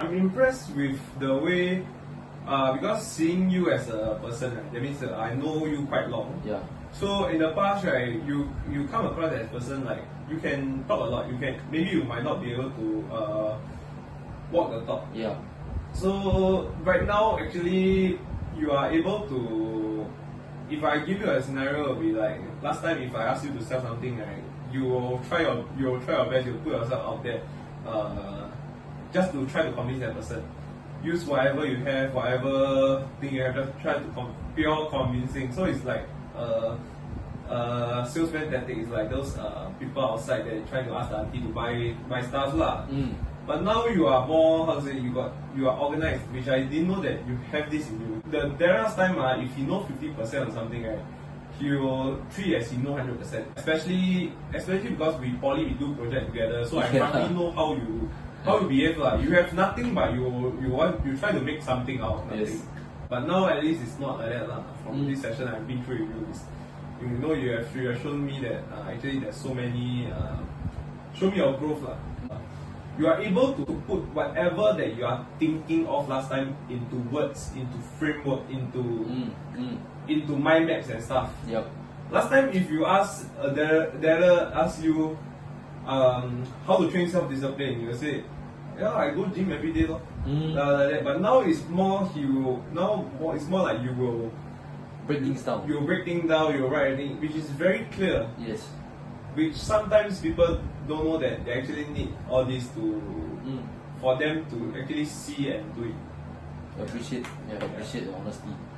I'm impressed with the way, because seeing you as a person, right, that means I know you quite long. Yeah. So in the past, right, you come across as a person like you can talk a lot. You can maybe you might not be able to walk the talk. Yeah. So right now, actually, you are able to. If I give you a scenario, it'll be like last time. If I ask you to sell something, right, you will try your best. You will put yourself out there. Just to try to convince that person. Use whatever you have, whatever thing you have, just try to pure convincing. So it's like salesman tactic is like those people outside that try to ask the auntie to buy stuff lah. Mm. But now you are more, how to say, you are organized, which I didn't know that you have this in you. The Darryl's time, if he knows 50% or something, right, he will treat as he know 100%. Especially because we do project together, so I hardly know how you. How you behave like. You have nothing but you try to make something out of nothing. Yes. But now at least it's not like that lah. From this session I've been through with you, you have shown me that actually there's so many show me your growth lah. You are able to put whatever that you are thinking of last time into words, into framework, into mind maps and stuff. Yep. Last time if you ask Darryl ask you how to train self-discipline, you say, yeah, I go gym every day lor. But now it's more like you will break things down. You'll break things down, you'll write everything, which is very clear. Yes. Which sometimes people don't know that they actually need all this to for them to actually see and do it. Appreciate the honesty.